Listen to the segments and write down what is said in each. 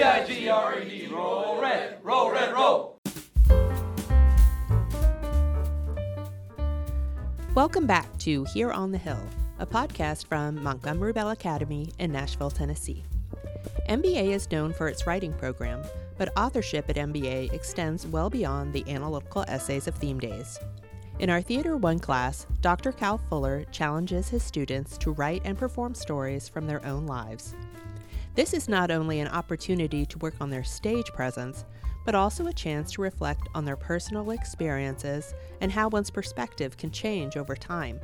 P-I-G-R-E-D, roll red, roll red, roll. Welcome back to Here on the Hill, a podcast from Montgomery Bell Academy in Nashville, Tennessee. MBA is known for its writing program, but authorship at MBA extends well beyond the analytical essays of theme days. In our Theater One class, Dr. Cal Fuller challenges his students to write and perform stories from their own lives. This is not only an opportunity to work on their stage presence, but also a chance to reflect on their personal experiences and how one's perspective can change over time.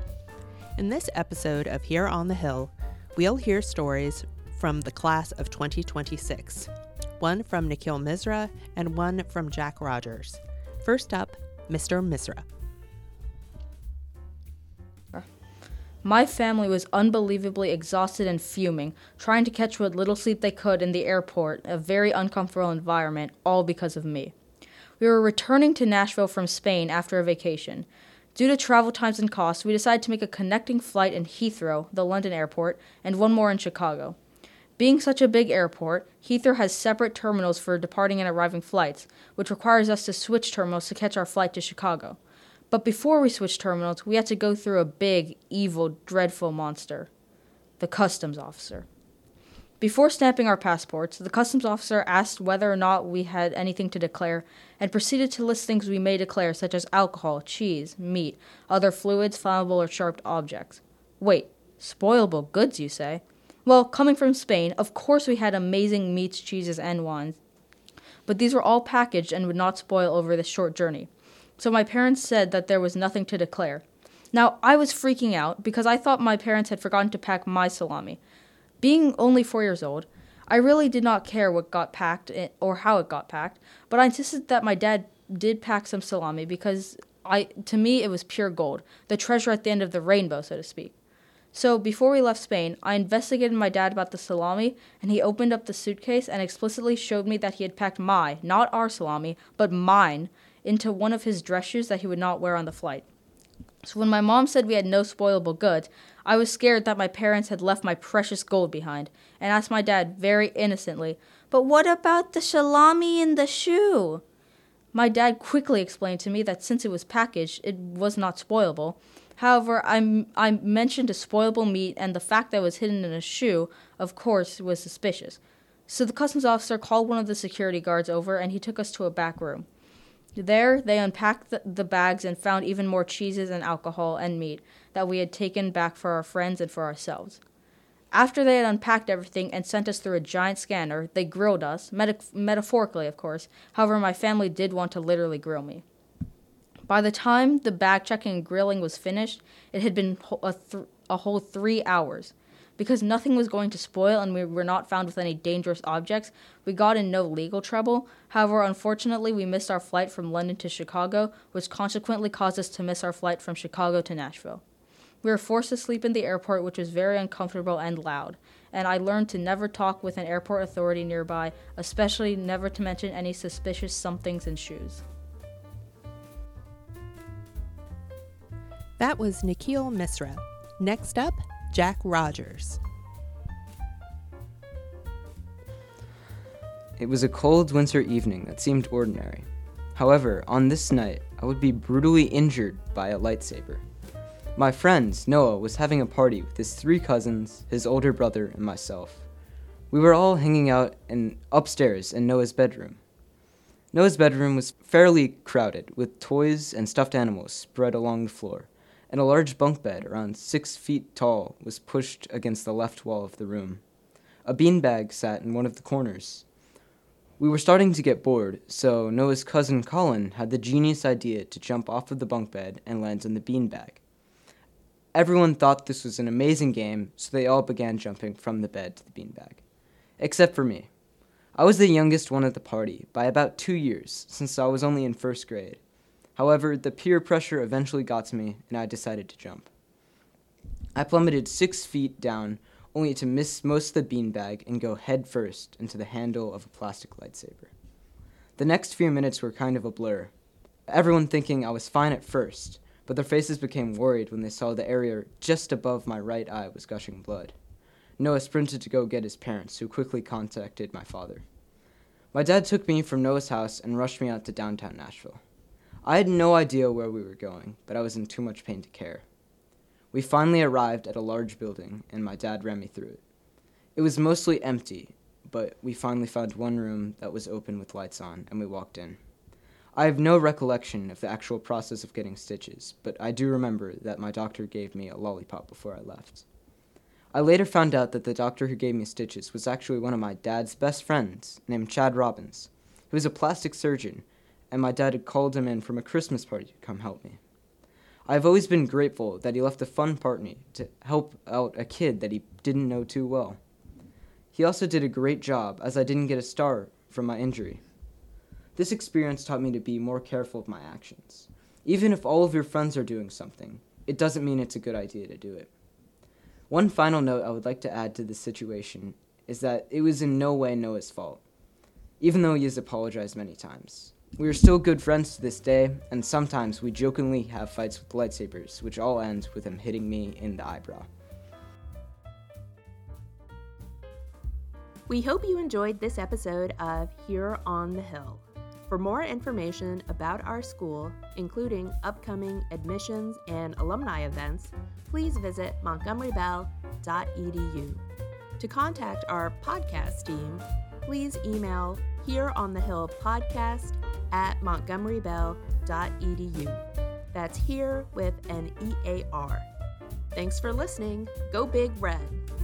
In this episode of Here on the Hill, we'll hear stories from the class of 2026, one from Nikhil Misra and one from Jack Rogers. First up, Mr. Misra. My family was unbelievably exhausted and fuming, trying to catch what little sleep they could in the airport, a very uncomfortable environment, all because of me. We were returning to Nashville from Spain after a vacation. Due to travel times and costs, we decided to make a connecting flight in Heathrow, the London airport, and one more in Chicago. Being such a big airport, Heathrow has separate terminals for departing and arriving flights, which requires us to switch terminals to catch our flight to Chicago. But before we switched terminals, we had to go through a big, evil, dreadful monster, the customs officer. Before stamping our passports, the customs officer asked whether or not we had anything to declare and proceeded to list things we may declare, such as alcohol, cheese, meat, other fluids, flammable or sharp objects. Wait, spoilable goods, you say? Well, coming from Spain, of course we had amazing meats, cheeses, and wines, but these were all packaged and would not spoil over this short journey. So my parents said that there was nothing to declare. Now, I was freaking out because I thought my parents had forgotten to pack my salami. Being only 4 years old, I really did not care what got packed or how it got packed, but I insisted that my dad did pack some salami because to me it was pure gold, the treasure at the end of the rainbow, so to speak. So before we left Spain, I investigated my dad about the salami, and he opened up the suitcase and explicitly showed me that he had packed my, not our salami, but mine, into one of his dress shoes that he would not wear on the flight. So when my mom said we had no spoilable goods, I was scared that my parents had left my precious gold behind, and asked my dad very innocently, "But what about the salami in the shoe?" My dad quickly explained to me that since it was packaged, it was not spoilable. However, I mentioned a spoilable meat, and the fact that it was hidden in a shoe, of course, was suspicious. So the customs officer called one of the security guards over, and he took us to a back room. There, they unpacked the bags and found even more cheeses and alcohol and meat that we had taken back for our friends and for ourselves. After they had unpacked everything and sent us through a giant scanner, they grilled us, metaphorically, of course. However, my family did want to literally grill me. By the time the bag checking and grilling was finished, it had been a whole 3 hours. Because nothing was going to spoil and we were not found with any dangerous objects, we got in no legal trouble. However, unfortunately, we missed our flight from London to Chicago, which consequently caused us to miss our flight from Chicago to Nashville. We were forced to sleep in the airport, which was very uncomfortable and loud, and I learned to never talk with an airport authority nearby, especially never to mention any suspicious somethings in shoes. That was Nikhil Misra. Next up, Jack Rogers. It was a cold winter evening that seemed ordinary. However, on this night, I would be brutally injured by a lightsaber. My friend, Noah, was having a party with his 3 cousins, his older brother, and myself. We were all hanging out upstairs in Noah's bedroom. Noah's bedroom was fairly crowded, with toys and stuffed animals spread along the floor, and a large bunk bed around 6 feet tall was pushed against the left wall of the room. A beanbag sat in one of the corners. We were starting to get bored, so Noah's cousin Colin had the genius idea to jump off of the bunk bed and land on the beanbag. Everyone thought this was an amazing game, so they all began jumping from the bed to the beanbag. Except for me. I was the youngest one at the party, by about 2 years, since I was only in 1st grade. However, the peer pressure eventually got to me, and I decided to jump. I plummeted 6 feet down, only to miss most of the beanbag and go head first into the handle of a plastic lightsaber. The next few minutes were kind of a blur, everyone thinking I was fine at first, but their faces became worried when they saw the area just above my right eye was gushing blood. Noah sprinted to go get his parents, who quickly contacted my father. My dad took me from Noah's house and rushed me out to downtown Nashville. I had no idea where we were going, but I was in too much pain to care. We finally arrived at a large building, and my dad ran me through it. It was mostly empty, but we finally found one room that was open with lights on, and we walked in. I have no recollection of the actual process of getting stitches, but I do remember that my doctor gave me a lollipop before I left. I later found out that the doctor who gave me stitches was actually one of my dad's best friends, named Chad Robbins. He was a plastic surgeon, and my dad had called him in from a Christmas party to come help me. I have always been grateful that he left a fun party to help out a kid that he didn't know too well. He also did a great job, as I didn't get a star from my injury. This experience taught me to be more careful of my actions. Even if all of your friends are doing something, it doesn't mean it's a good idea to do it. One final note I would like to add to this situation is that it was in no way Noah's fault, even though he has apologized many times. We are still good friends to this day, and sometimes we jokingly have fights with lightsabers, which all ends with him hitting me in the eyebrow. We hope you enjoyed this episode of Here on the Hill. For more information about our school, including upcoming admissions and alumni events, please visit montgomerybell.edu. To contact our podcast team, please email hereonthehillpodcast@montgomerybell.edu. That's here with an EAR. Thanks for listening. Go Big Red!